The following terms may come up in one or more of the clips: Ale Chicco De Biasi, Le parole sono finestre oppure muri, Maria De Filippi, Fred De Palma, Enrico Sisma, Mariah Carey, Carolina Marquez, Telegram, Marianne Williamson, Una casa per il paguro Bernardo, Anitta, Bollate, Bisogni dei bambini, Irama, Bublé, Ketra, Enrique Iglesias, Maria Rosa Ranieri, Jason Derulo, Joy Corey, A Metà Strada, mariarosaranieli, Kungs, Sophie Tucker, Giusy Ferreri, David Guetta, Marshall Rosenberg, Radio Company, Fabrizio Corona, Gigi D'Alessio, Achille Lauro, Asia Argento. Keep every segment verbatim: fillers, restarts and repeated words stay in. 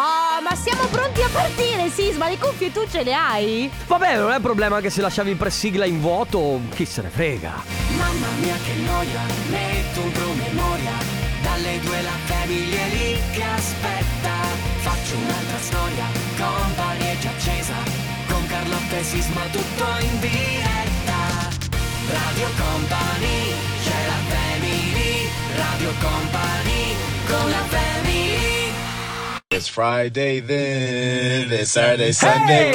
Oh, ma siamo pronti a partire, Sisma, le cuffie tu ce le hai? Vabbè, non è problema anche se lasciavi per sigla in vuoto, chi se ne frega. Mamma mia che noia, metto un promemoria, dalle due la famiglia è lì che aspetta. Faccio un'altra storia, Company è già accesa, con Carlotta e Sisma tutto in diretta. Radio Company, c'è la family, Radio Company, con la family. It's Friday then, it's Saturday, Sunday. Hey!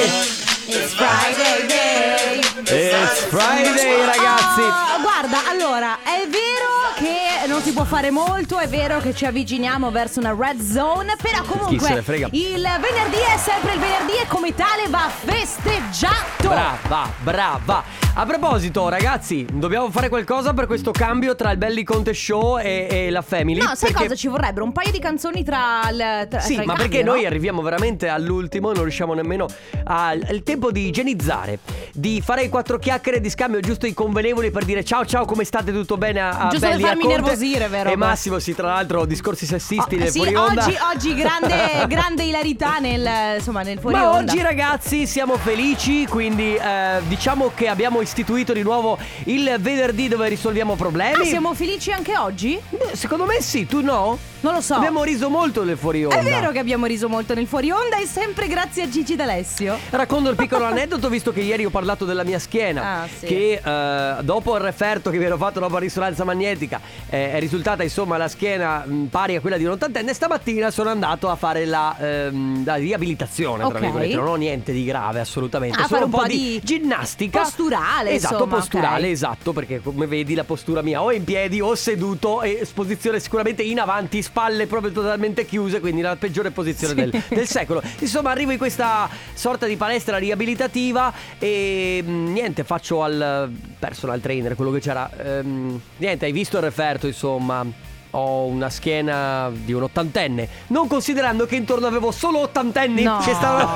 It's Friday then, it's Friday, ragazzi. Oh, guarda, allora, è vero che non si può fare molto, è vero che ci avviciniamo verso una red zone, però comunque il venerdì è sempre il venerdì e come tale va festeggiato. Brava, brava. A proposito, ragazzi, dobbiamo fare qualcosa per questo cambio tra il Belli Conte Show e, e la Family. No, sai perché... cosa? Ci vorrebbero un paio di canzoni tra il tra, Sì, tra ma i perché cambi, noi no? arriviamo veramente all'ultimo e non riusciamo nemmeno al tempo di igienizzare, di fare quattro chiacchiere di scambio giusto i convenevoli per dire ciao ciao, come state, tutto bene a, a giusto Belli, per farmi nervosire, vero? E Massimo, sì, tra l'altro, discorsi sessisti oh, nel sì, fuori onda. Oggi, oggi grande, grande ilarità nel, insomma, nel fuori ma onda. Ma oggi, ragazzi, siamo felici, quindi eh, diciamo che abbiamo istituito di nuovo il venerdì dove risolviamo problemi. Ah, siamo felici anche oggi? Beh, secondo me sì, tu no? Non lo so. Abbiamo riso molto nel fuori onda. È vero che abbiamo riso molto nel fuori onda e sempre grazie a Gigi D'Alessio. Racconto il piccolo aneddoto visto che ieri ho parlato della mia schiena. Ah, sì. Che eh, dopo il referto che mi ero fatto dopo la risonanza magnetica eh, è risultata insomma la schiena mh, pari a quella di un ottantenne. Stamattina sono andato a fare la, ehm, la riabilitazione, tra okay. virgolette. Non ho niente di grave assolutamente. Ah, solo un po' di, di ginnastica posturale. Esatto, insomma, posturale, okay. esatto, perché come vedi la postura mia o in piedi o seduto e posizione sicuramente in avanti, spalle proprio totalmente chiuse, quindi la peggiore posizione sì. del, del secolo. Insomma, arrivo in questa sorta di palestra riabilitativa e niente, faccio al personal trainer quello che c'era. Ehm, niente, hai visto il referto, insomma... Ho una schiena di un ottantenne, non considerando che intorno avevo solo ottantenni no. che stavano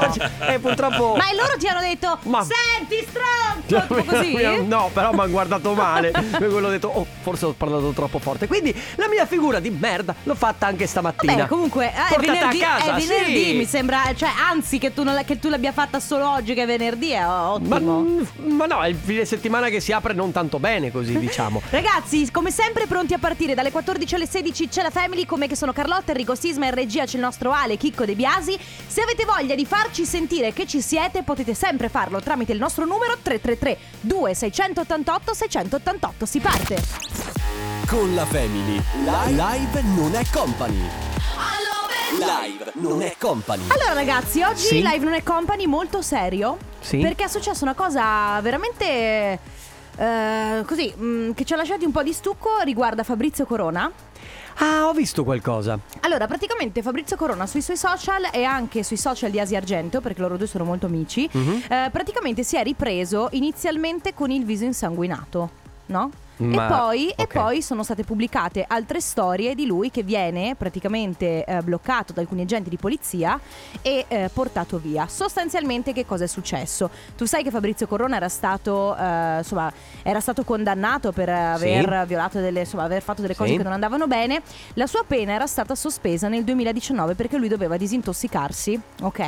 e purtroppo. Ma loro ti hanno detto ma... senti stronzo, tipo così? No, però mi hanno guardato male. Quello ho detto oh, forse ho parlato troppo forte. Quindi la mia figura di merda l'ho fatta anche stamattina. Vabbè, comunque eh, è venerdì, a casa, è venerdì sì. mi sembra, cioè anzi che tu, non, che tu l'abbia fatta solo oggi che è venerdì è ottimo. Ma, ma no, è il fine settimana che si apre non tanto bene così, diciamo. Ragazzi, come sempre pronti a partire dalle quattordici alle sedici c'è la Family, come che sono Carlotta, Enrico Sisma e regia c'è il nostro Ale Chicco De Biasi. Se avete voglia di farci sentire che ci siete potete sempre farlo tramite il nostro numero tre tre tre due sei otto otto sei otto otto. Si parte con la Family. Live, live non è Company. Live non è Company. Allora ragazzi, oggi sì. Live non è Company molto serio sì. perché è successa una cosa veramente... Uh, così, mh, che ci ha lasciati un po' di stucco, riguarda Fabrizio Corona. Ah, ho visto qualcosa. Allora, praticamente Fabrizio Corona sui suoi social e anche sui social di Asia Argento, perché loro due sono molto amici, mm-hmm. uh, praticamente si è ripreso inizialmente con il viso insanguinato, no? Ma, e, poi, okay. e poi sono state pubblicate altre storie di lui che viene praticamente eh, bloccato da alcuni agenti di polizia e eh, portato via. Sostanzialmente che cosa è successo? Tu sai che Fabrizio Corona era stato eh, insomma era stato condannato per aver sì. violato delle, insomma aver fatto delle cose sì. che non andavano bene. La sua pena era stata sospesa nel duemiladiciannove perché lui doveva disintossicarsi, ok?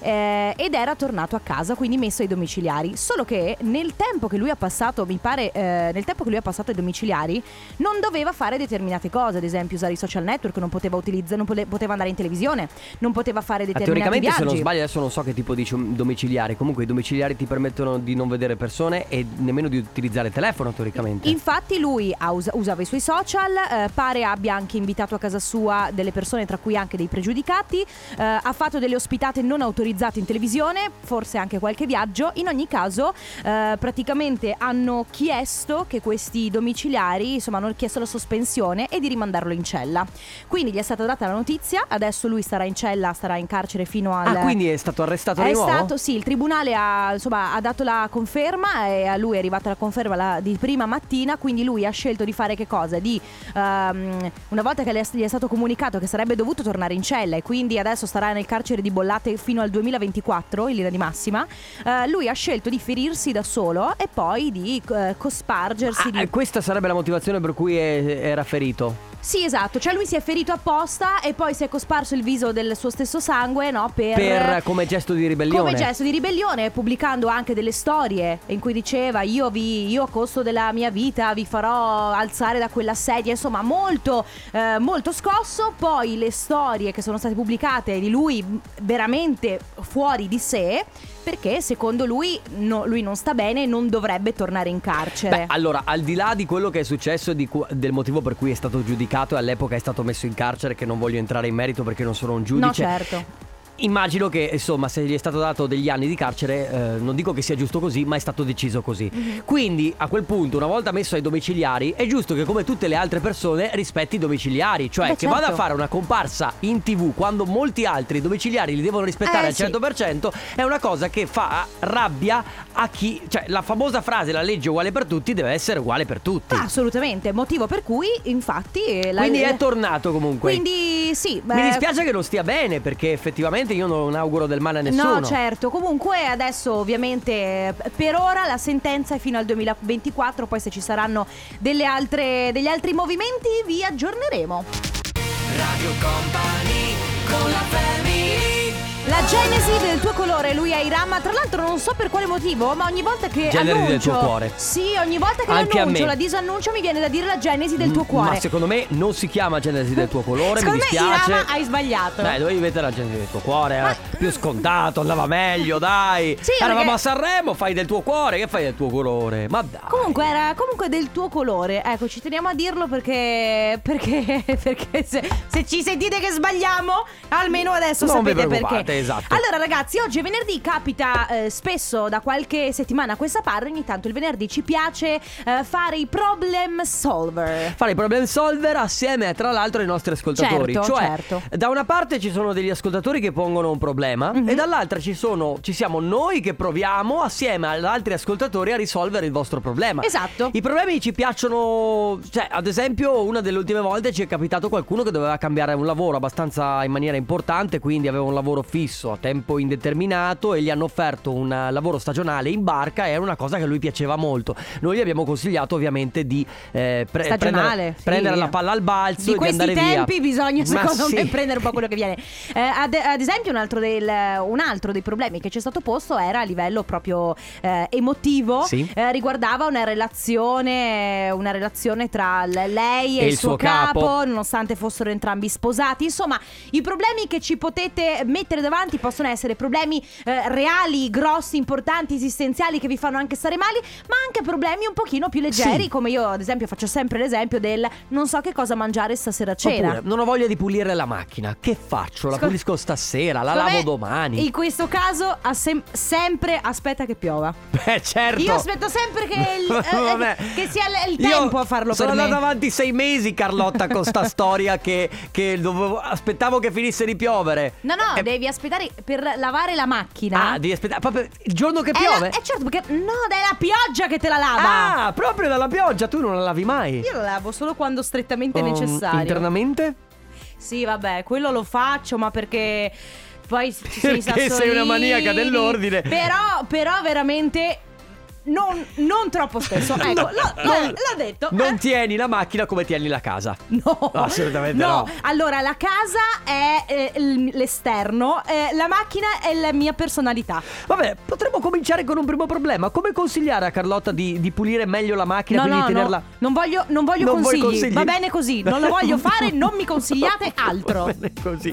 Eh, ed era tornato a casa, quindi messo ai domiciliari. Solo che nel tempo che lui ha passato, mi pare eh, nel tempo che lui ha passato ai domiciliari non doveva fare determinate cose, ad esempio usare i social network, non poteva utilizzare, non poteva andare in televisione, non poteva fare determinati viaggi. Teoricamente, se non sbaglio, adesso non so che tipo di domiciliari, comunque i domiciliari ti permettono di non vedere persone e nemmeno di utilizzare il telefono teoricamente. Infatti lui us- usava i suoi social, eh, pare abbia anche invitato a casa sua delle persone tra cui anche dei pregiudicati, eh, ha fatto delle ospitate non autorizzate in televisione, forse anche qualche viaggio. In ogni caso eh, praticamente hanno chiesto che questi i domiciliari insomma hanno chiesto la sospensione e di rimandarlo in cella, quindi gli è stata data la notizia. Adesso lui sarà in cella, sarà in carcere fino al... Ah, quindi è stato arrestato è di nuovo? È stato, sì, il tribunale ha, insomma, ha dato la conferma e a lui è arrivata la conferma la, di prima mattina, quindi lui ha scelto di fare che cosa? Di um, una volta che gli è stato comunicato che sarebbe dovuto tornare in cella e quindi adesso sarà nel carcere di Bollate fino al duemilaventiquattro in linea di massima, uh, lui ha scelto di ferirsi da solo e poi di uh, cospargersi ah, di eh, questa sarebbe la motivazione per cui è, era ferito. Sì, esatto, cioè lui si è ferito apposta e poi si è cosparso il viso del suo stesso sangue, no? Per, per come gesto di ribellione. Come gesto di ribellione, pubblicando anche delle storie in cui diceva io vi io a costo della mia vita vi farò alzare da quella sedia, insomma molto eh, molto scosso. Poi le storie che sono state pubblicate di lui veramente fuori di sé, perché secondo lui no, lui non sta bene e non dovrebbe tornare in carcere. Beh, allora, al di là di quello che è successo, di cu- del motivo per cui è stato giudicato e all'epoca è stato messo in carcere, che non voglio entrare in merito perché non sono un giudice. No, certo. Immagino che, insomma, se gli è stato dato degli anni di carcere, eh, non dico che sia giusto così, ma è stato deciso così. Mm-hmm. Quindi, a quel punto, una volta messo ai domiciliari, è giusto che, come tutte le altre persone, rispetti i domiciliari. Cioè, beh, che certo. vada a fare una comparsa in TV quando molti altri domiciliari li devono rispettare eh, al cento per cento, sì. È una cosa che fa rabbia a chi... Cioè, la famosa frase, la legge uguale per tutti, deve essere uguale per tutti. Ah, assolutamente, motivo per cui, infatti... La... Quindi è tornato comunque. Quindi, sì. Beh... Mi dispiace che non stia bene, perché effettivamente... Io non auguro del male a nessuno. No, certo. Comunque adesso ovviamente per ora la sentenza è fino al duemilaventiquattro. Poi se ci saranno delle altre, degli altri movimenti vi aggiorneremo. Radio Company con la Family. La genesi del tuo colore, lui è Irama. Tra l'altro non so per quale motivo, ma ogni volta che genesi annuncio del tuo cuore. Sì, ogni volta che Anche l'annuncio, la disannuncio, mi viene da dire la genesi del tuo cuore. Ma secondo me non si chiama genesi del tuo colore. Secondo mi dispiace. Secondo me Irama hai sbagliato. Dai, dovevi mettere la genesi del tuo cuore, ma... più scontato, andava meglio, dai. Sì, eravamo perché... a Sanremo, fai del tuo cuore, che fai del tuo colore? Ma dai. Comunque era comunque del tuo colore. Ecco, ci teniamo a dirlo perché perché perché se, se ci sentite che sbagliamo, almeno adesso non sapete perché. Esatto. Allora ragazzi, oggi è venerdì, capita eh, spesso da qualche settimana a questa parte, ogni tanto il venerdì ci piace eh, fare i problem solver. Fare i problem solver assieme a, tra l'altro, ai nostri ascoltatori. Certo, cioè, certo. Da una parte ci sono degli ascoltatori che pongono un problema, mm-hmm. e dall'altra ci sono ci siamo noi che proviamo assieme ad altri ascoltatori a risolvere il vostro problema. Esatto. I problemi ci piacciono, cioè ad esempio una delle ultime volte ci è capitato qualcuno che doveva cambiare un lavoro abbastanza in maniera importante, quindi aveva un lavoro fisso a tempo indeterminato e gli hanno offerto un lavoro stagionale in barca, e era una cosa che a lui piaceva molto. Noi gli abbiamo consigliato ovviamente di eh, pre- prendere, sì. prendere la palla al balzo di e di andare tempi via. Questi tempi bisogna secondo sì. me prendere un po' quello che viene. eh, ad, ad esempio un altro, del, un altro dei problemi che ci è stato posto era a livello proprio eh, emotivo, sì. eh, riguardava una relazione una relazione tra lei e, e il suo capo, capo nonostante fossero entrambi sposati. Insomma, i problemi che ci potete mettere davanti possono essere problemi eh, reali, grossi, importanti, esistenziali, che vi fanno anche stare male, ma anche problemi un pochino più leggeri, sì. come io ad esempio faccio sempre l'esempio del non so che cosa mangiare stasera a cena. Oppure, non ho voglia di pulire la macchina, che faccio? La Scor- pulisco stasera, la Scor- lavo domani. In questo caso assem- sempre aspetta che piova. Beh, certo. Io aspetto sempre che, il, eh, che sia il tempo io a farlo per me. Sono andata avanti sei mesi, Carlotta, con sta storia che, che dovevo, aspettavo che finisse di piovere. No, no, eh, devi aspettare aspettare per lavare la macchina. Ah, devi aspettare proprio il giorno che è piove? La, è certo, perché no, è la pioggia che te la lava. Ah, proprio dalla pioggia, tu non la lavi mai. Io la lavo solo quando strettamente um, necessario. Internamente? Sì, vabbè, quello lo faccio, ma perché poi ci sono i sassolini. Sei una maniaca dell'ordine. Però, però veramente Non, non troppo spesso, ecco, no, l'ho, non, l'ho detto. Non eh? tieni la macchina come tieni la casa. No, no, assolutamente no. no. Allora, la casa è eh, l'esterno, eh, la macchina è la mia personalità. Vabbè, potremmo cominciare con un primo problema. Come consigliare a Carlotta di, di pulire meglio la macchina? No, quindi no, di tenerla... no. Non voglio, non voglio non consigli. consigli. Va bene così, non lo voglio fare, non mi consigliate altro. Va bene così.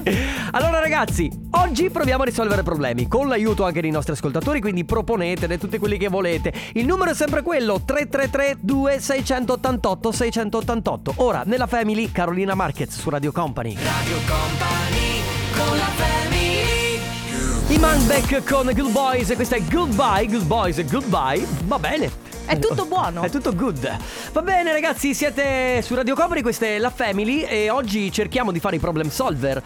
Allora ragazzi, oggi proviamo a risolvere problemi con l'aiuto anche dei nostri ascoltatori, quindi proponetene tutti quelli che volete. Il numero è sempre quello, tre tre tre due sei otto otto sei otto otto. Ora nella Family, Carolina Marquez su Radio Company. Radio Company con la Family. Iman Beck con Good Boys, e questa è Goodbye, Good Boys, Goodbye. Va bene. È tutto buono. È tutto good. Va bene ragazzi, siete su Radio Company, questa è la Family e oggi cerchiamo di fare i problem solver.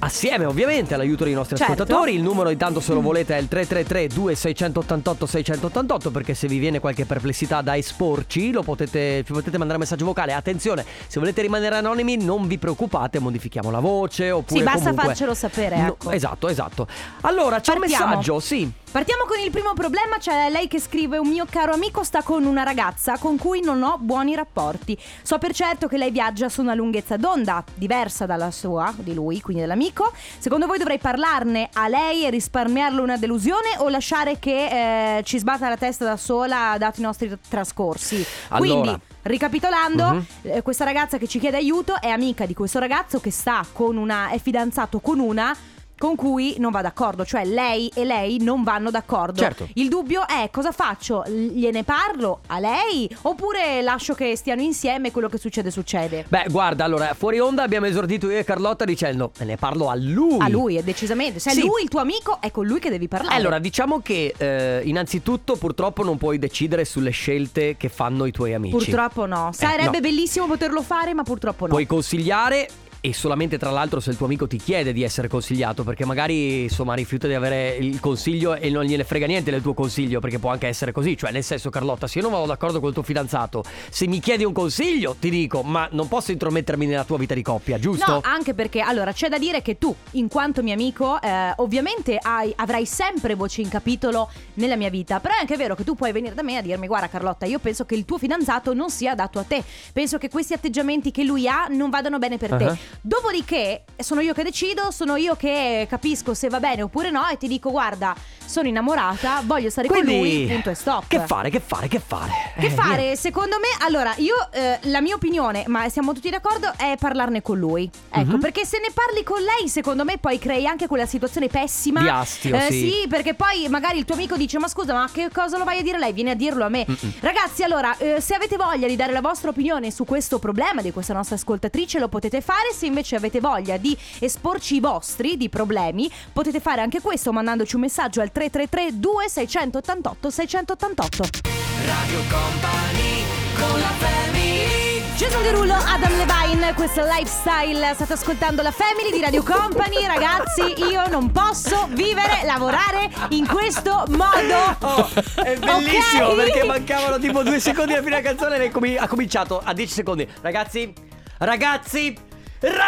assieme ovviamente all'aiuto dei nostri certo. ascoltatori. Il numero intanto se lo volete è il tre tre tre due sei otto otto sei otto otto, perché se vi viene qualche perplessità da esporci lo potete, ci potete mandare un messaggio vocale. Attenzione, se volete rimanere anonimi non vi preoccupate, modifichiamo la voce oppure sì, basta comunque... farcelo sapere, ecco. No, esatto, esatto. Allora c'è Partiamo. un messaggio, sì. Partiamo con il primo problema, c'è lei che scrive: un mio caro amico sta con una ragazza con cui non ho buoni rapporti. So per certo che lei viaggia su una lunghezza d'onda diversa dalla sua, di lui, quindi dell'amico. Secondo voi dovrei parlarne a lei e risparmiarle una delusione o lasciare che eh, ci sbatta la testa da sola dato i nostri trascorsi? Allora. Quindi, ricapitolando, uh-huh. eh, questa ragazza che ci chiede aiuto è amica di questo ragazzo che sta con una, è fidanzato con una con cui non va d'accordo, cioè lei e lei non vanno d'accordo. Certo. Il dubbio è: cosa faccio? Gliene parlo a lei oppure lascio che stiano insieme e quello che succede succede? Beh, guarda, allora fuori onda abbiamo esordito io e Carlotta dicendo: ne parlo a lui. A lui, decisamente. Se sì. è lui il tuo amico, è con lui che devi parlare. Allora, diciamo che eh, innanzitutto purtroppo non puoi decidere sulle scelte che fanno i tuoi amici. Purtroppo no. Sarebbe eh, no. bellissimo poterlo fare, ma purtroppo no. Puoi consigliare, e solamente tra l'altro se il tuo amico ti chiede di essere consigliato, perché magari insomma rifiuta di avere il consiglio e non gliene frega niente del tuo consiglio, perché può anche essere così. Cioè nel senso, Carlotta, se io non vado d'accordo con il tuo fidanzato, se mi chiedi un consiglio ti dico, ma non posso intromettermi nella tua vita di coppia, giusto? No, anche perché allora c'è da dire che tu, in quanto mio amico, eh, ovviamente hai, avrai sempre voce in capitolo nella mia vita. Però è anche vero che tu puoi venire da me a dirmi: guarda Carlotta, io penso che il tuo fidanzato non sia adatto a te, penso che questi atteggiamenti che lui ha non vadano bene per uh-huh. te. Dopodiché sono io che decido, sono io che capisco se va bene oppure no, e ti dico: guarda, sono innamorata, voglio stare Quindi, con lui, punto e stop. Che fare, che fare, che fare? Che eh, fare? Via. Secondo me, allora, io eh, la mia opinione, ma siamo tutti d'accordo, è parlarne con lui. Ecco, uh-huh. perché se ne parli con lei, secondo me poi crei anche quella situazione pessima di astio, eh, sì. sì, perché poi magari il tuo amico dice: ma scusa, ma che cosa lo vai a dire a lei? Vieni a dirlo a me. Uh-uh. Ragazzi, allora, eh, se avete voglia di dare la vostra opinione su questo problema di questa nostra ascoltatrice, lo potete fare. Se invece avete voglia di esporci i vostri di problemi, potete fare anche questo mandandoci un messaggio al tre tre tre due sei otto otto sei otto otto. Radio Company con la Family. Jason Derulo, Adam Levine, questo Lifestyle. State ascoltando la Family di Radio Company. Ragazzi, io non posso vivere, lavorare in questo modo. Oh, è bellissimo, okay? Perché mancavano tipo due secondi alla fine della canzone e lei com- ha cominciato a dieci secondi. Ragazzi, ragazzi. Ragazzi!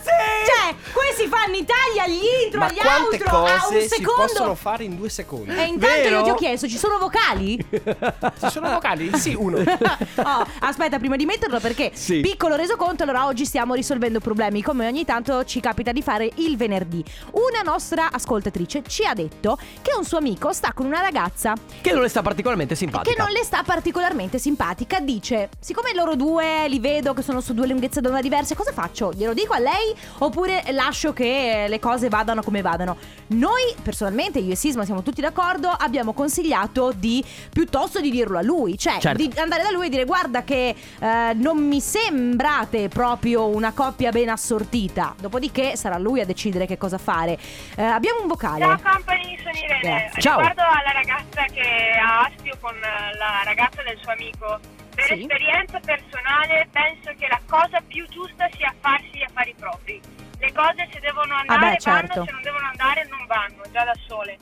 Cioè, questi fanno in Italia gli intro, ma gli outro a un secondo. Si possono fare in due secondi. E intanto Vero? Io ti ho chiesto: ci sono vocali? Ci sono vocali? Sì, uno. Oh, aspetta, prima di metterlo, perché sì. piccolo resoconto. Allora, oggi stiamo risolvendo problemi come ogni tanto ci capita di fare il venerdì. Una nostra ascoltatrice ci ha detto che un suo amico sta con una ragazza che non le sta particolarmente simpatica. Che non le sta particolarmente simpatica. Dice: siccome loro due li vedo che sono su due lunghezze d'onda diverse, cosa faccio? Glielo dico a lei oppure lascio che le cose vadano come vadano? Noi personalmente, io e Sisma, siamo tutti d'accordo, abbiamo consigliato di piuttosto di dirlo a lui, cioè certo. di andare da lui e dire: guarda che eh, non mi sembrate proprio una coppia ben assortita. Dopodiché sarà lui a decidere che cosa fare. Eh, abbiamo un vocale. Ciao Company, sono Irene. Ciao. Riguardo alla ragazza che ha astio con la ragazza del suo amico, per sì. esperienza personale penso che la cosa più giusta sia farsi gli affari propri. Le cose se devono andare ah beh, certo. vanno, se non devono andare non vanno, già da sole.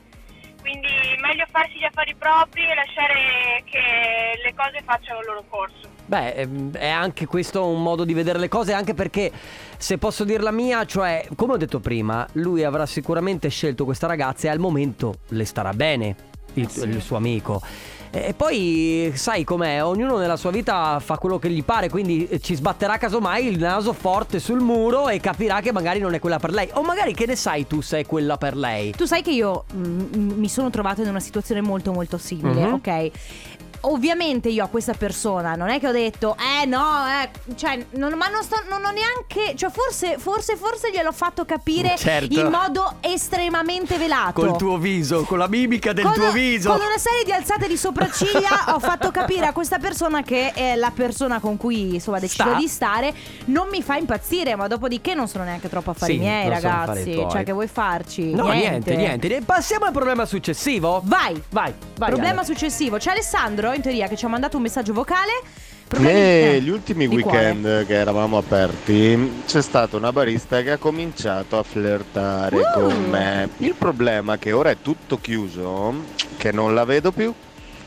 Quindi meglio farsi gli affari propri e lasciare che le cose facciano il loro corso. Beh, è anche questo un modo di vedere le cose, anche perché, se posso dir la mia, cioè, come ho detto prima, lui avrà sicuramente scelto questa ragazza e al momento le starà bene il, sì. il suo amico. E poi sai com'è, ognuno nella sua vita fa quello che gli pare, quindi ci sbatterà casomai il naso forte sul muro e capirà che magari non è quella per lei. O magari, che ne sai tu se è quella per lei? Tu sai che io m- mi sono trovata in una situazione molto molto simile, mm-hmm. ok? Ovviamente io a questa persona non è che ho detto Eh no eh, Cioè non, Ma non sto Non ho neanche Cioè forse Forse Forse gliel'ho fatto capire certo. in modo estremamente velato, col tuo viso, con la mimica del con, tuo viso, con una serie di alzate di sopracciglia. Ho fatto capire a questa persona che eh, la persona con cui insomma decido di stare non mi fa impazzire. Ma dopodiché non sono neanche troppo affari sì, miei, ragazzi. Cioè, che vuoi farci? No, niente Niente, niente. Passiamo al problema successivo. Vai Vai, vai Problema Ale. successivo. C'è Alessandro in teoria che ci ha mandato un messaggio vocale Negli ultimi weekend quale? Che eravamo aperti, c'è stata una barista che ha cominciato a flirtare uh. con me. Il problema è che ora è tutto chiuso, che non la vedo più.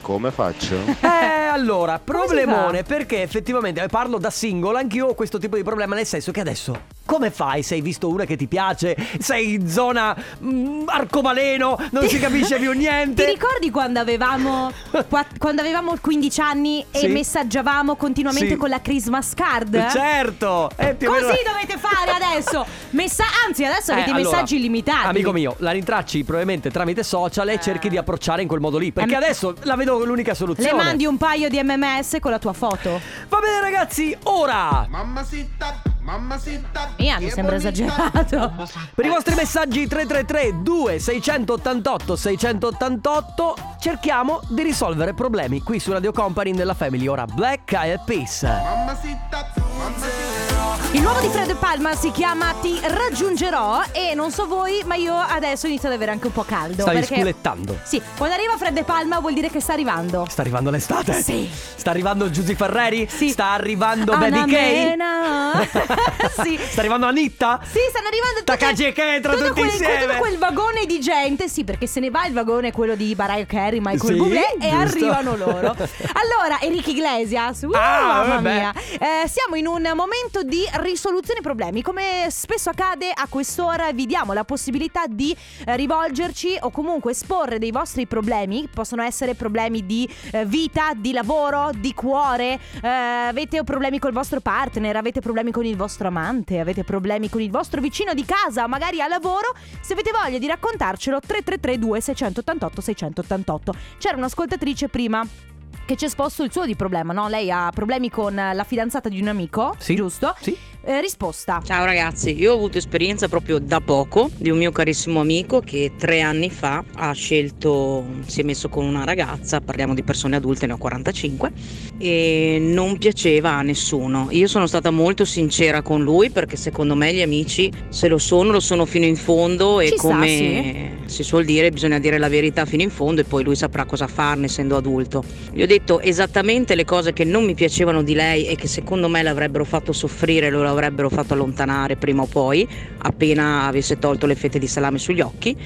Come faccio? Eh allora, problemone, perché effettivamente parlo da single, anch'io ho questo tipo di problema, nel senso che adesso come fai? Sei visto una che ti piace, sei in zona mh, arcobaleno, non si capisce più niente. Ti ricordi quando avevamo quatt- quando avevamo quindici anni e sì. messaggiavamo continuamente sì. con la Christmas card? Certo. Eh, Così meno... dovete fare adesso. Messa- anzi, adesso avete eh, allora, messaggi illimitati. Amico mio, la rintracci probabilmente tramite social e eh. cerchi di approcciare in quel modo lì, perché eh, adesso la vedo l'unica soluzione. Le mandi un paio di M M S con la tua foto. Va bene ragazzi, ora mamma sitta, mamma sitta. Mia, mi sembra esagerato. Per i vostri messaggi tre tre tre due sei otto otto sei otto otto cerchiamo di risolvere problemi qui su Radio Company nella Family. Ora Black Eyed Peas. Mamma sitta, mamma sitta. Il nuovo di Fred De Palma si chiama Ti raggiungerò e non so voi, ma io adesso inizio ad avere anche un po' caldo. Stavi perché... sculettando. Sì, quando arriva Fred De Palma vuol dire che sta arrivando. Sta arrivando l'estate? Sì. Sta arrivando Giusy Ferreri? Sì. Sta arrivando Baby K? Sì. Sta arrivando Anitta? Sì, stanno arrivando Takagi e Ketra, tutti quel, insieme. Tutto quel vagone di gente, sì, perché se ne va il vagone quello di Mariah Carey, Michael sì, Bublé giusto. E arrivano loro. Allora, Enrique Iglesias. Uh, ah, mamma vabbè. Mia. Eh, siamo in un momento di risoluzione problemi, come spesso accade a quest'ora vi diamo la possibilità di eh, rivolgerci o comunque esporre dei vostri problemi, possono essere problemi di eh, vita, di lavoro, di cuore, eh, avete problemi col vostro partner, avete problemi con il vostro amante, avete problemi con il vostro vicino di casa, magari a lavoro, se avete voglia di raccontarcelo tre tre tre due sei otto otto sei otto otto. C'era un'ascoltatrice prima che ci ha esposto il suo di problema, no? Lei ha problemi con la fidanzata di un amico, sì, giusto? Sì. Eh, risposta. Ciao ragazzi, io ho avuto esperienza proprio da poco di un mio carissimo amico che tre anni fa ha scelto, si è messo con una ragazza, parliamo di persone adulte, ne ho quarantacinque, e non piaceva a nessuno. Io sono stata molto sincera con lui perché secondo me gli amici se lo sono, lo sono fino in fondo e ci come sta, sì. si suol dire bisogna dire la verità fino in fondo e poi lui saprà cosa farne essendo adulto. Gli ho detto esattamente le cose che non mi piacevano di lei e che secondo me l'avrebbero fatto soffrire, lo avrebbero fatto allontanare prima o poi appena avesse tolto le fette di salame sugli occhi.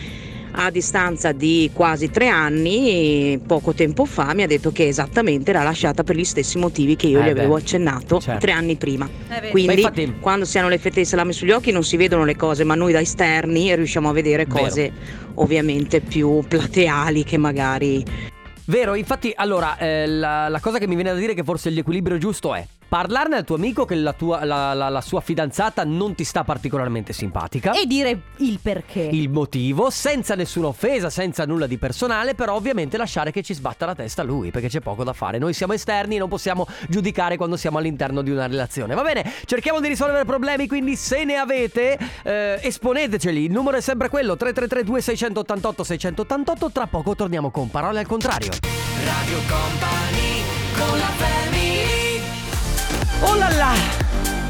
A distanza di quasi tre anni, poco tempo fa, mi ha detto che esattamente l'ha lasciata per gli stessi motivi che io eh gli beh. avevo accennato certo. tre anni prima. Eh Quindi infatti... quando si hanno le fette di salame sugli occhi non si vedono le cose, ma noi da esterni riusciamo a vedere cose Vero. ovviamente più plateali che magari... Vero, infatti allora eh, la, la cosa che mi viene da dire che forse l'equilibrio giusto è parlarne al tuo amico che la, tua, la, la, la sua fidanzata non ti sta particolarmente simpatica e dire il perché, il motivo, senza nessuna offesa, senza nulla di personale, però ovviamente lasciare che ci sbatta la testa lui, perché c'è poco da fare. Noi siamo esterni e non possiamo giudicare quando siamo all'interno di una relazione. Va bene, cerchiamo di risolvere problemi, quindi se ne avete eh, esponeteceli. Il numero è sempre quello tre tre tre due sei otto otto sei otto otto. Tra poco torniamo con Parole al Contrario. Radio Company con la Family. Oh la la!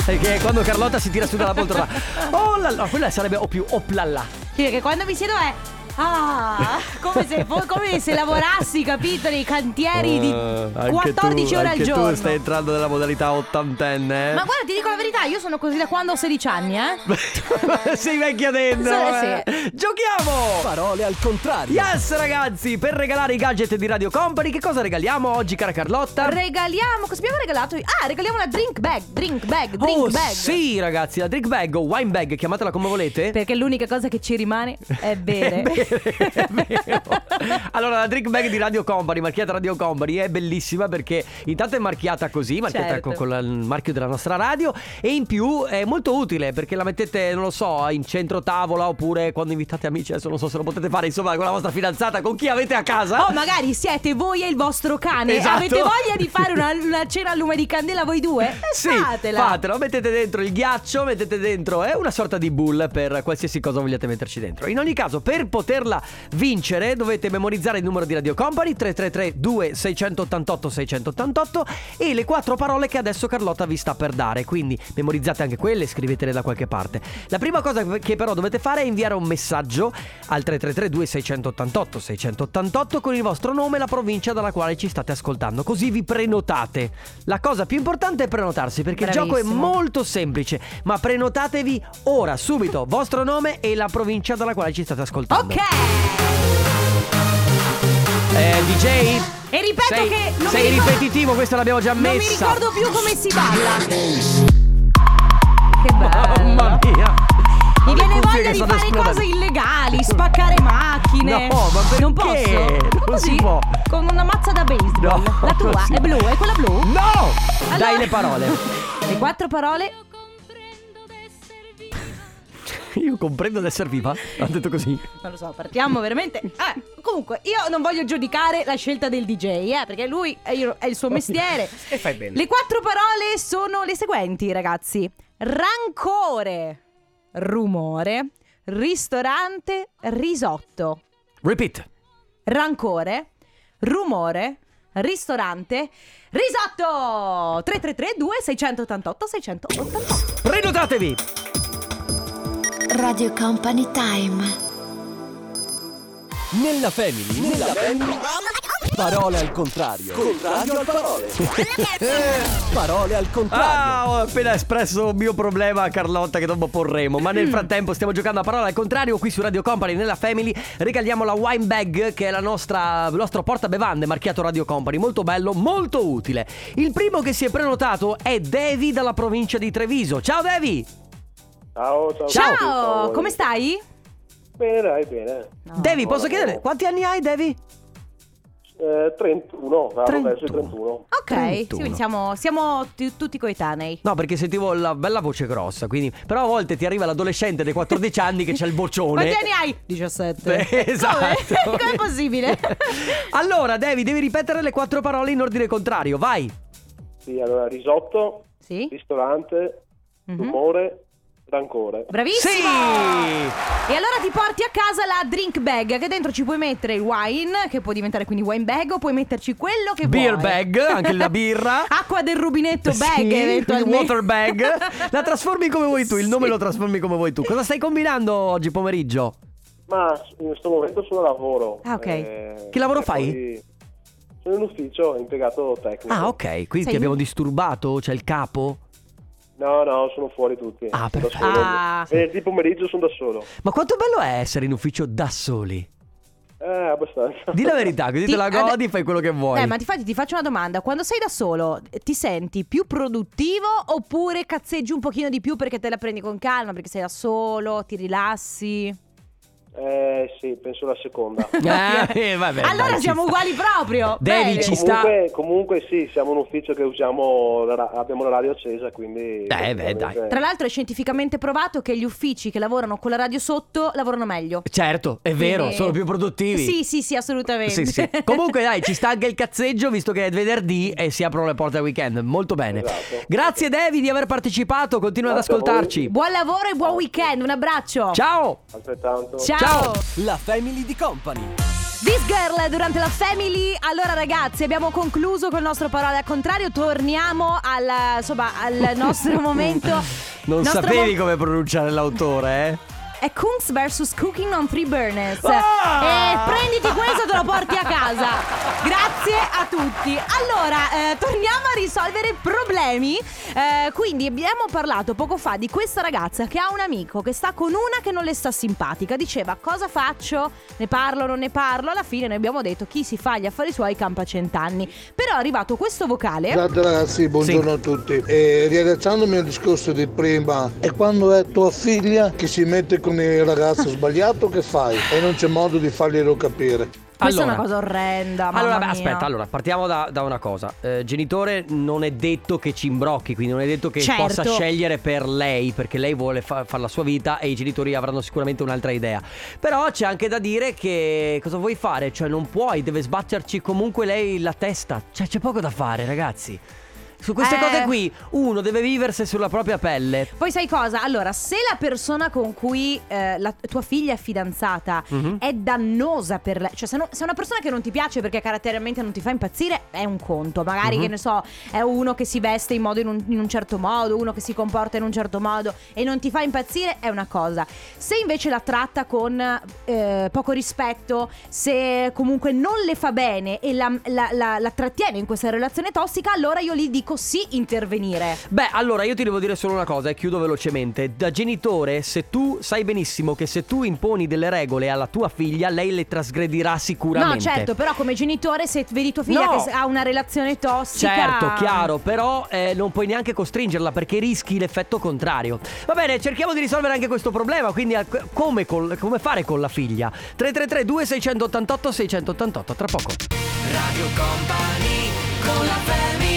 Perché quando Carlotta si tira su dalla poltrona. Oh la la! Quella sarebbe o più op la la. Sì, perché quando mi siedo è... Ah, come se, come se lavorassi, capito? Nei cantieri di quattordici tu, ore al giorno. Tu stai entrando nella modalità ottantenne. Eh? Ma guarda, ti dico la verità, io sono così da quando ho sedici anni, eh? Sei vecchia dentro. Sì, eh. sì. Giochiamo! Parole al contrario. Yes, ragazzi, per regalare i gadget di Radio Company, che cosa regaliamo oggi, cara Carlotta? Regaliamo, cosa abbiamo regalato? Ah, regaliamo la drink bag, drink bag, drink oh, bag. Sì, ragazzi, la drink bag o wine bag, chiamatela come volete. Perché l'unica cosa che ci rimane è bere. È vero. Allora la drink bag di Radio Company, marchiata Radio Company, è bellissima perché intanto è marchiata così, marchiata certo. con, con la, il marchio della nostra radio, e in più è molto utile perché la mettete, non lo so, in centro tavola oppure quando invitate amici, adesso non so se lo potete fare, insomma con la vostra fidanzata, con chi avete a casa. Oh, magari siete voi e il vostro cane, esatto. avete voglia di fare una, una cena a lume di candela voi due? Eh, sì, fatela. Fatelo, mettete dentro il ghiaccio, mettete dentro, è eh, una sorta di bull per qualsiasi cosa vogliate metterci dentro. In ogni caso, per poter poterla vincere dovete memorizzare il numero di Radio Company tre tre tre due sei otto otto sei otto otto e le quattro parole che adesso Carlotta vi sta per dare, quindi memorizzate anche quelle, scrivetele da qualche parte. La prima cosa che però dovete fare è inviare un messaggio al tre tre tre due sei otto otto sei otto otto con il vostro nome e la provincia dalla quale ci state ascoltando, così vi prenotate. La cosa più importante è prenotarsi, perché Bravissimo. Il gioco è molto semplice, ma prenotatevi ora, subito, vostro nome e la provincia dalla quale ci state ascoltando. Ok, eh, D J, e ripeto sei, che non sei mi ricordo, ripetitivo, questa l'abbiamo già messa. Non mi ricordo più come si balla. Che bello. Mamma mia, mi viene voglia di fare esplodendo. Cose illegali, spaccare macchine. No, ma perché? Non posso. Non Così, si può. Con una mazza da baseball. No, la tua è blu, è quella blu? No! Allora, dai le parole. Le quattro parole. Io comprendo di essere viva. Ha detto così. Non lo so, partiamo veramente. Ah, comunque, io non voglio giudicare la scelta del D J, eh, perché lui è il suo mestiere. E fai bene. Le quattro parole sono le seguenti, ragazzi: rancore, rumore, ristorante, risotto. Repeat. Rancore, rumore, ristorante, risotto. Tre tre tre due sei otto otto sei otto otto. Prenotatevi. Radio Company Time. Nella Family, nella Family, parole al contrario. Contrario al parole. Parole al contrario. Ah, ho appena espresso un mio problema a Carlotta che dopo porremo. Ma nel frattempo stiamo giocando a parole al contrario qui su Radio Company nella Family. Regaliamo la wine bag che è la nostra, il nostro portabevande marchiato Radio Company. Molto bello, molto utile. Il primo che si è prenotato è Devi dalla provincia di Treviso. Ciao Devi. Ciao, ciao, ciao. Ciao, come stai? Bene, dai, bene. No. Devi, posso chiedere? Quanti anni hai, Devi? Eh, trentuno, verso i trentuno. Ok, trentuno. Sì, quindi siamo, siamo t- tutti coetanei. No, perché sentivo la bella voce grossa, quindi. Però a volte ti arriva l'adolescente dei quattordici anni che c'ha il boccione. Quanti anni hai? diciassette. Beh, esatto. Come? Com'è possibile? Allora, Devi, devi ripetere le quattro parole in ordine contrario, vai. Sì, allora, risotto, sì? Ristorante, mm-hmm. Rumore, rancore. Bravissimo! Sì! E allora ti porti a casa la drink bag, che dentro ci puoi mettere il wine, che può diventare quindi wine bag, o puoi metterci quello che Beer vuoi. Beer bag, anche la birra. Acqua del rubinetto bag, sì, eventualmente. Water bag. La trasformi come vuoi tu, il nome sì. Lo trasformi come vuoi tu. Cosa stai combinando oggi pomeriggio? Ma in questo momento sono a lavoro. Ah, ok. Eh, che lavoro fai? Poi... Sono in ufficio, impiegato tecnico. Ah, ok. Quindi Sei ti in... abbiamo disturbato, c'è cioè il capo? No, no, sono fuori tutti. Ah, perfetto. Ah, sì. Venerdì pomeriggio sono da solo. Ma quanto bello è essere in ufficio da soli? Eh, abbastanza. Di la verità, così ti, te la godi, ad... fai quello che vuoi. Eh, ma ti, fai, ti faccio una domanda. Quando sei da solo, ti senti più produttivo oppure cazzeggi un pochino di più perché te la prendi con calma, perché sei da solo, ti rilassi? Eh, sì, penso la seconda. eh, vabbè, allora dai, siamo uguali proprio. Devi, ci sta. Comunque, comunque sì, siamo un ufficio che usiamo la, abbiamo la radio accesa, quindi eh, beh, dai. Tra l'altro è scientificamente provato che gli uffici che lavorano con la radio sotto lavorano meglio. Certo, è vero, quindi... sono più produttivi. Sì, sì, sì, assolutamente sì, sì. Comunque dai, ci sta anche il cazzeggio, visto che è venerdì e si aprono le porte al weekend. Molto bene, esatto. Grazie Devi di aver partecipato, continua ad ascoltarci. Buon lavoro e buon weekend, un abbraccio. Ciao. Altrettanto. Ciao. Ciao. La Family di Company. This Girl durante la Family. Allora ragazzi, abbiamo concluso col nostro parole al contrario. Torniamo al, insomma, al nostro momento. Non nostro sapevi mo- come pronunciare l'autore, eh? È Kungs versus Cooking on Three Burners. Ah! E prenditi questo, te lo porti a casa. Grazie a tutti. Allora, eh, torniamo a risolvere problemi. Eh, quindi abbiamo parlato poco fa di questa ragazza che ha un amico che sta con una che non le sta simpatica. Diceva, cosa faccio? Ne parlo, non ne parlo? Alla fine noi abbiamo detto, chi si fa gli affari suoi campa cent'anni. Però è arrivato questo vocale. Ciao ragazzi, buongiorno sì. a tutti. E riallacciandomi al discorso di prima, e quando è tua figlia che si mette con il ragazzo sbagliato, che fai? E non c'è modo di farglielo capire. Questa allora, è una cosa orrenda. Allora, beh, aspetta, allora partiamo da, da una cosa. Eh, genitore, non è detto che ci imbrocchi, quindi non è detto che certo. possa scegliere per lei, perché lei vuole fa, fare la sua vita e i genitori avranno sicuramente un'altra idea. Però c'è anche da dire che cosa vuoi fare? Cioè, non puoi, deve sbatterci comunque lei la testa. Cioè, c'è poco da fare, ragazzi. Su queste eh. cose qui uno deve viversi sulla propria pelle. Poi sai cosa? Allora, se la persona con cui eh, la tua figlia è fidanzata mm-hmm. è dannosa per lei, cioè se, no, se è una persona che non ti piace perché caratterialmente non ti fa impazzire, è un conto. Magari mm-hmm. che ne so, è uno che si veste in modo in un, in un certo modo, uno che si comporta in un certo modo e non ti fa impazzire, è una cosa. Se invece la tratta con eh, poco rispetto, se comunque non le fa bene e la, la, la, la trattiene in questa relazione tossica, allora io gli dico sì, intervenire. Beh, allora io ti devo dire solo una cosa e chiudo velocemente. Da genitore, se tu sai benissimo che se tu imponi delle regole alla tua figlia, lei le trasgredirà sicuramente. No, certo, però come genitore, se vedi tua figlia no. che ha una relazione tossica, certo, chiaro, però eh, non puoi neanche costringerla perché rischi l'effetto contrario. Va bene, cerchiamo di risolvere anche questo problema. Quindi come, col, come fare con la figlia? Tre tre tre due sei otto otto sei otto otto. Tra poco Radio Company con la family.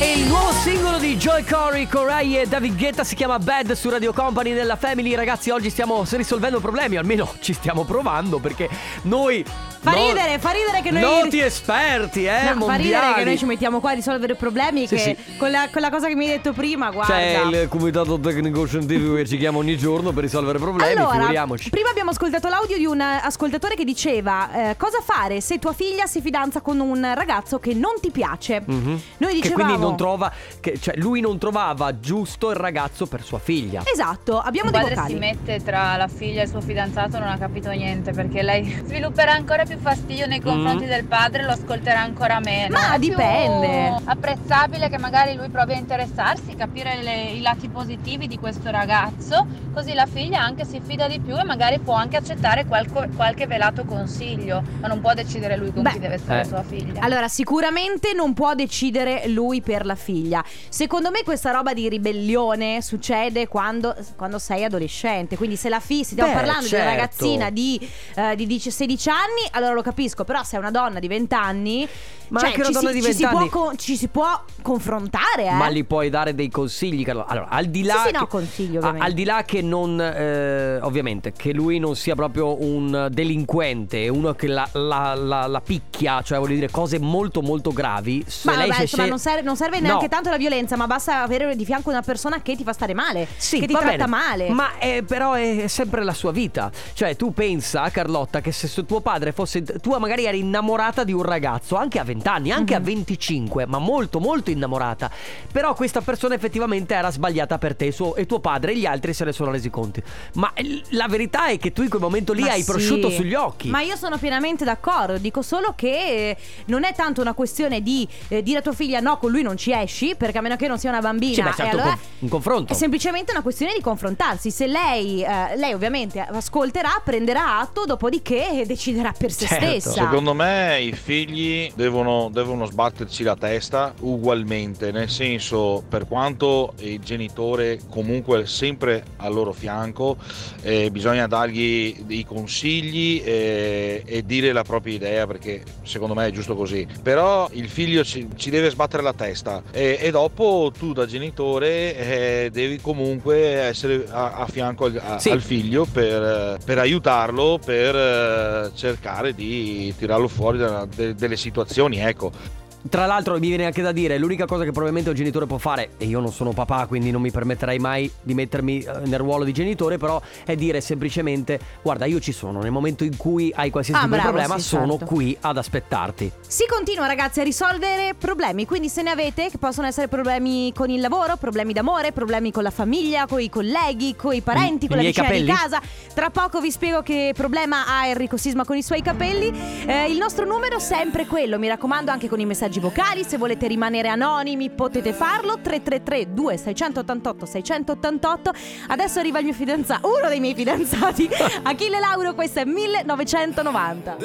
E il nuovo singolo di Joy Corey, Corey e David Guetta si chiama Bad su Radio Company nella Family. Ragazzi, oggi stiamo risolvendo problemi, almeno ci stiamo provando, perché noi... Fa non... ridere, fa ridere che noi... Noti esperti, eh, no, mondiali. Fa ridere che noi ci mettiamo qua a risolvere problemi sì, che sì. Con, la, con la cosa che mi hai detto prima, guarda. C'è il comitato tecnico scientifico che ci chiama ogni giorno per risolvere problemi, allora, figuriamoci. Prima abbiamo ascoltato l'audio di un ascoltatore che diceva eh, cosa fare se tua figlia si fidanza con un ragazzo che non ti piace. Mm-hmm. Noi dicevamo... trova che, cioè lui non trovava giusto il ragazzo per sua figlia. Esatto, abbiamo dei vocali. Il padre si mette tra la figlia e il suo fidanzato, non ha capito niente, perché lei svilupperà ancora più fastidio nei confronti mm. del padre, lo ascolterà ancora meno. Ma è dipende. Apprezzabile che magari lui provi a interessarsi, capire le, i lati positivi di questo ragazzo, così la figlia anche si fida di più e magari può anche accettare qualco, qualche velato consiglio, ma non può decidere lui con Beh, chi deve stare eh. sua figlia. Allora, sicuramente non può decidere lui per la figlia. Secondo me questa roba di ribellione succede quando, quando sei adolescente. Quindi se la figlia, stiamo Beh, parlando certo. di una ragazzina di, eh, di sedici anni, allora lo capisco. Però se è una donna di venti anni, ma cioè, anche una donna si, di venti anni può, ci si può confrontare, eh? Ma gli puoi dare dei consigli, Carlo. Allora, al di là sì, sì, no, che, consiglio, ovviamente. Al di là che non eh, ovviamente che lui non sia proprio un delinquente, uno che la, la, la, la picchia, cioè voglio dire cose molto molto gravi. Se ma lei vabbè, insomma, se... non serve, non serve neanche no. tanto la violenza, ma basta avere di fianco una persona che ti fa stare male, sì, che ti tratta bene. male. Ma è, però è sempre la sua vita. Cioè tu pensa, Carlotta, che se tuo padre fosse... Tu magari eri innamorata di un ragazzo anche a venti anni, anche mm-hmm. a venticinque, ma molto molto innamorata. Però questa persona effettivamente era sbagliata per te, suo, e tuo padre e gli altri se ne sono resi conti. Ma la verità è che tu in quel momento lì ma hai sì. prosciutto sugli occhi. Ma io sono pienamente d'accordo. Dico solo che non è tanto una questione di eh, dire a tua figlia no, con lui non ci esci, perché a meno che non sia una bambina, sì, beh, certo, allora un confronto. È semplicemente una questione di confrontarsi. Se lei eh, lei ovviamente ascolterà, prenderà atto, dopodiché deciderà per se certo. stessa. Secondo me i figli devono, devono sbatterci la testa ugualmente, nel senso, per quanto il genitore comunque è sempre al loro fianco, eh, bisogna dargli dei consigli e, e dire la propria idea, perché secondo me è giusto così. Però il figlio ci, ci deve sbattere la testa. E, e dopo tu da genitore eh, devi comunque essere a, a fianco al, a, sì. al figlio per, per aiutarlo, per cercare di tirarlo fuori da de, delle situazioni, ecco. Tra l'altro mi viene anche da dire, l'unica cosa che probabilmente un genitore può fare, e io non sono papà quindi non mi permetterei mai di mettermi nel ruolo di genitore, però è dire semplicemente guarda, io ci sono, nel momento in cui hai qualsiasi ah, tipo bravo, problema sì, sono certo. qui ad aspettarti. Si continua, ragazzi, a risolvere problemi, quindi se ne avete, che possono essere problemi con il lavoro, problemi d'amore, problemi con la famiglia, con i colleghi, con i parenti, mm, con la vicina di casa. Tra poco vi spiego che problema ha Enrico Sisma con i suoi capelli. eh, Il nostro numero sempre quello, mi raccomando, anche con i messaggi vocali, se volete rimanere anonimi potete farlo, tre tre tre due sei otto otto sei otto otto. Adesso arriva il mio fidanzato, uno dei miei fidanzati, Achille Lauro, questo è millenovecentonovanta.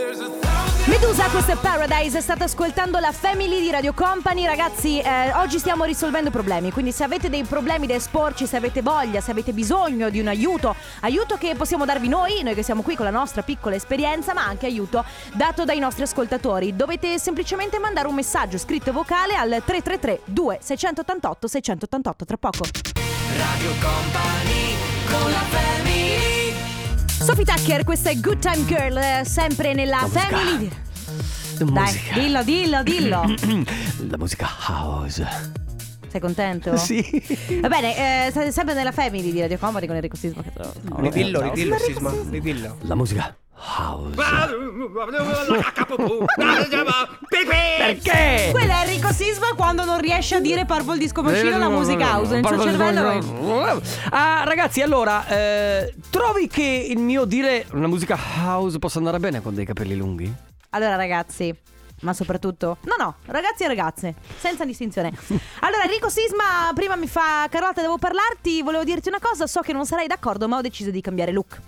Medusa, questo è Paradise. State ascoltando la Family di Radio Company. Ragazzi, eh, oggi stiamo risolvendo problemi, quindi se avete dei problemi da esporci, se avete voglia, se avete bisogno di un aiuto, aiuto che possiamo darvi noi, noi che siamo qui con la nostra piccola esperienza, ma anche aiuto dato dai nostri ascoltatori, dovete semplicemente mandare un messaggio messaggio scritto vocale al tre tre tre due sei otto otto sei otto otto. Tra poco Radio Company con la Family. Sophie Tucker, questa è Good Time Girl, sempre nella Family. musica. Dai, dillo, dillo, dillo. La musica house. Sei contento? Sì. Va bene, eh, sempre nella family di Radio Company con Enrico Sisma. Oh, ridillo, no, ridillo, Sisma, ridillo. La musica house. Perché? Quello è Enrico Sisma quando non riesce a dire Purple Disco Machine, la musica house nel suo cervello. Ah, ragazzi, allora, eh, trovi che il mio dire una musica house possa andare bene con dei capelli lunghi? Allora, ragazzi, ma soprattutto no no ragazzi e ragazze, senza distinzione. Allora, Enrico Sisma prima mi fa: Carlotta, devo parlarti, volevo dirti una cosa, so che non sarai d'accordo, ma ho deciso di cambiare look.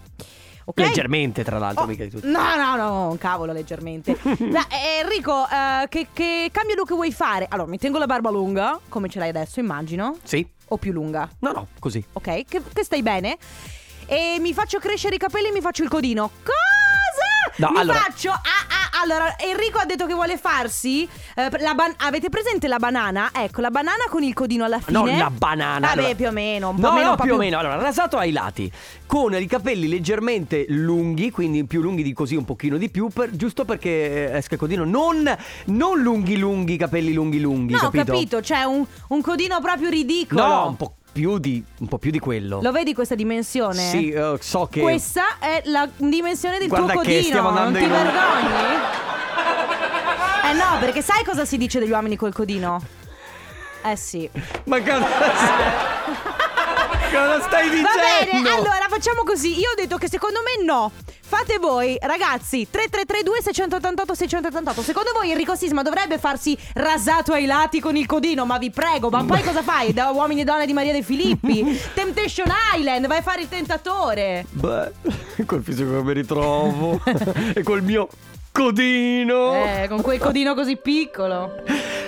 Okay? Leggermente, tra l'altro, oh, mica di tutto. No no no, un cavolo, leggermente. Ma, eh, Enrico, eh, che, che cambio look vuoi fare? Allora, mi tengo la barba lunga, come ce l'hai adesso, immagino. Sì. O più lunga? No no, così. Ok, che, che stai bene. E mi faccio crescere i capelli e mi faccio il codino. Cosa? No, mi allora... faccio a Allora, Enrico ha detto che vuole farsi eh, la ban- avete presente la banana? Ecco, la banana con il codino alla fine. No, la banana. Vabbè, allora, più o meno. Un po' no, meno, no, un po' più o meno. Allora, rasato ai lati, con i capelli leggermente lunghi, quindi più lunghi di così, un pochino di più, per, giusto perché esca il codino. Non, non lunghi lunghi, capelli lunghi lunghi. No, capito? Ho capito, cioè un, un codino proprio ridicolo. No, un po'. Più di, un po' più di quello. Lo vedi questa dimensione? Sì, uh, so che questa è la dimensione del Guarda tuo codino. Non ti in... vergogni? Eh no, perché sai cosa si dice degli uomini col codino? Eh sì. Ma cosa stai, cosa stai dicendo? Va bene, allora facciamo così. Io ho detto che secondo me no. Fate voi, ragazzi. Tre tre tre due sei otto otto sei otto otto. Secondo voi Enrico Sisma dovrebbe farsi rasato ai lati con il codino? Ma vi prego, ma poi cosa fai? Da uomini e donne di Maria De Filippi, Temptation Island, vai a fare il tentatore. Beh, col fisico che mi ritrovo e col mio codino, eh, con quel codino così piccolo.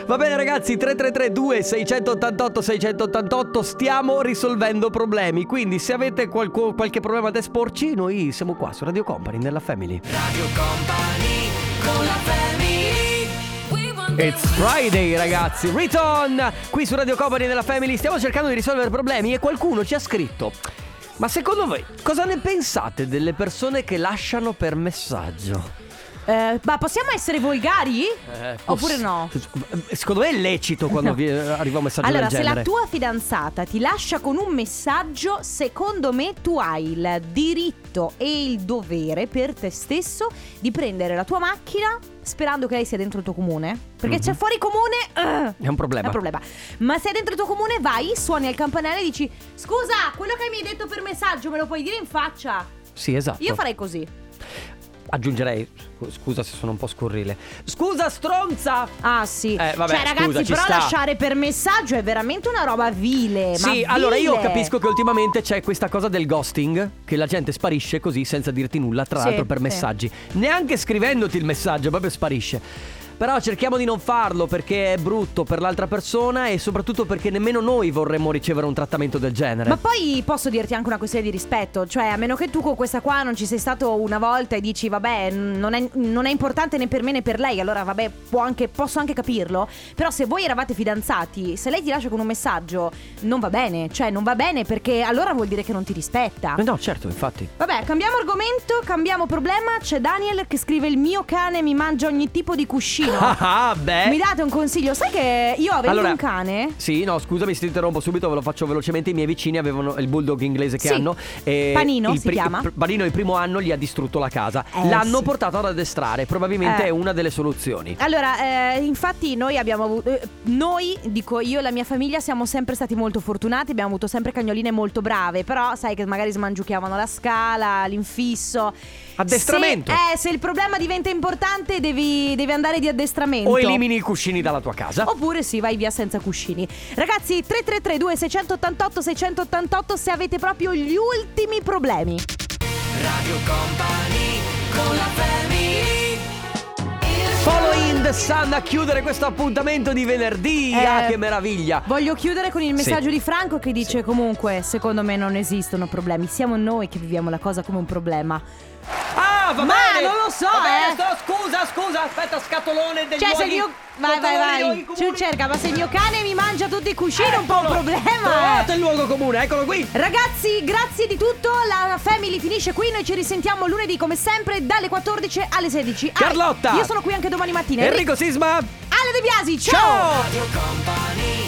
Va bene, ragazzi, tre tre tre due sei otto otto sei otto otto. Stiamo risolvendo problemi, quindi se avete qualco, qualche problema da esporci, noi siamo qua su Radio Company, nella Family. Radio Company con la Family. It's Friday, ragazzi. Return qui su Radio Company nella Family. Stiamo cercando di risolvere problemi e qualcuno ci ha scritto: ma secondo voi cosa ne pensate delle persone che lasciano per messaggio? Eh, ma possiamo essere volgari? Eh, poss- Oppure no? Secondo me è lecito quando no. vi arriva un messaggio allora, del genere. Allora, se la tua fidanzata ti lascia con un messaggio, secondo me tu hai il diritto e il dovere per te stesso di prendere la tua macchina sperando che lei sia dentro il tuo comune. Perché mm-hmm. c'è fuori comune uh, è un problema. È un problema. Ma se è dentro il tuo comune, vai, suoni al campanello e dici: scusa, quello che mi hai detto per messaggio me lo puoi dire in faccia? Sì, esatto. Io farei così. Aggiungerei, scusa se sono un po' scurrile, scusa stronza. Ah sì, eh, vabbè, cioè ragazzi, scusa, però lasciare per messaggio è veramente una roba vile. Sì, ma vile. Allora io capisco che ultimamente c'è questa cosa del ghosting, che la gente sparisce così senza dirti nulla, tra sì, l'altro per sì. messaggi, neanche scrivendoti il messaggio, proprio sparisce. Però cerchiamo di non farlo perché è brutto per l'altra persona e soprattutto perché nemmeno noi vorremmo ricevere un trattamento del genere. Ma poi posso dirti anche una questione di rispetto, cioè a meno che tu con questa qua non ci sei stato una volta e dici vabbè non è, non è importante né per me né per lei, allora vabbè può anche, posso anche capirlo. Però se voi eravate fidanzati, se lei ti lascia con un messaggio non va bene, cioè non va bene perché allora vuol dire che non ti rispetta. No, certo, infatti. Vabbè, cambiamo argomento, cambiamo problema. C'è Daniel che scrive: il mio cane mi mangia ogni tipo di cuscino. Ah, beh. Mi date un consiglio? Sai che io avevo allora, un cane? Sì, no, scusami se ti interrompo subito, ve lo faccio velocemente. I miei vicini avevano il bulldog inglese che sì. hanno e Panino si pri- chiama il Panino il primo anno gli ha distrutto la casa, eh, l'hanno sì. portato ad addestrare. Probabilmente eh. è una delle soluzioni. Allora, eh, infatti noi abbiamo avuto eh, noi, dico io e la mia famiglia, siamo sempre stati molto fortunati. Abbiamo avuto sempre cagnoline molto brave. Però sai che magari smangiucchiavano la scala, l'infisso. Addestramento. Se, eh, se il problema diventa importante devi, devi andare di addestramento. O elimini i cuscini dalla tua casa. Oppure sì, vai via senza cuscini. Ragazzi, tre tre tre due sei otto otto sei otto otto se avete proprio gli ultimi problemi. Radio Company con la Family. Following the Sun a chiudere questo appuntamento di venerdì. eh, Ah, che meraviglia. Voglio chiudere con il messaggio sì. di Franco che dice sì. comunque secondo me non esistono problemi, siamo noi che viviamo la cosa come un problema. Ah! Ah, va ma bene. non lo so, va bene, eh. sto, scusa, scusa, aspetta, scatolone degli cioè, uomini. Vai, vai, vai, ci cerca, ma se il mio cane mi mangia tutti i cuscini è un po' un problema. Trovate il luogo comune, eccolo qui. Ragazzi, grazie di tutto, la Family finisce qui, noi ci risentiamo lunedì come sempre dalle quattordici alle sedici. Carlotta! Ah, io sono qui anche domani mattina. Enrico Sisma, Ale De Biasi, ciao! Radio Company.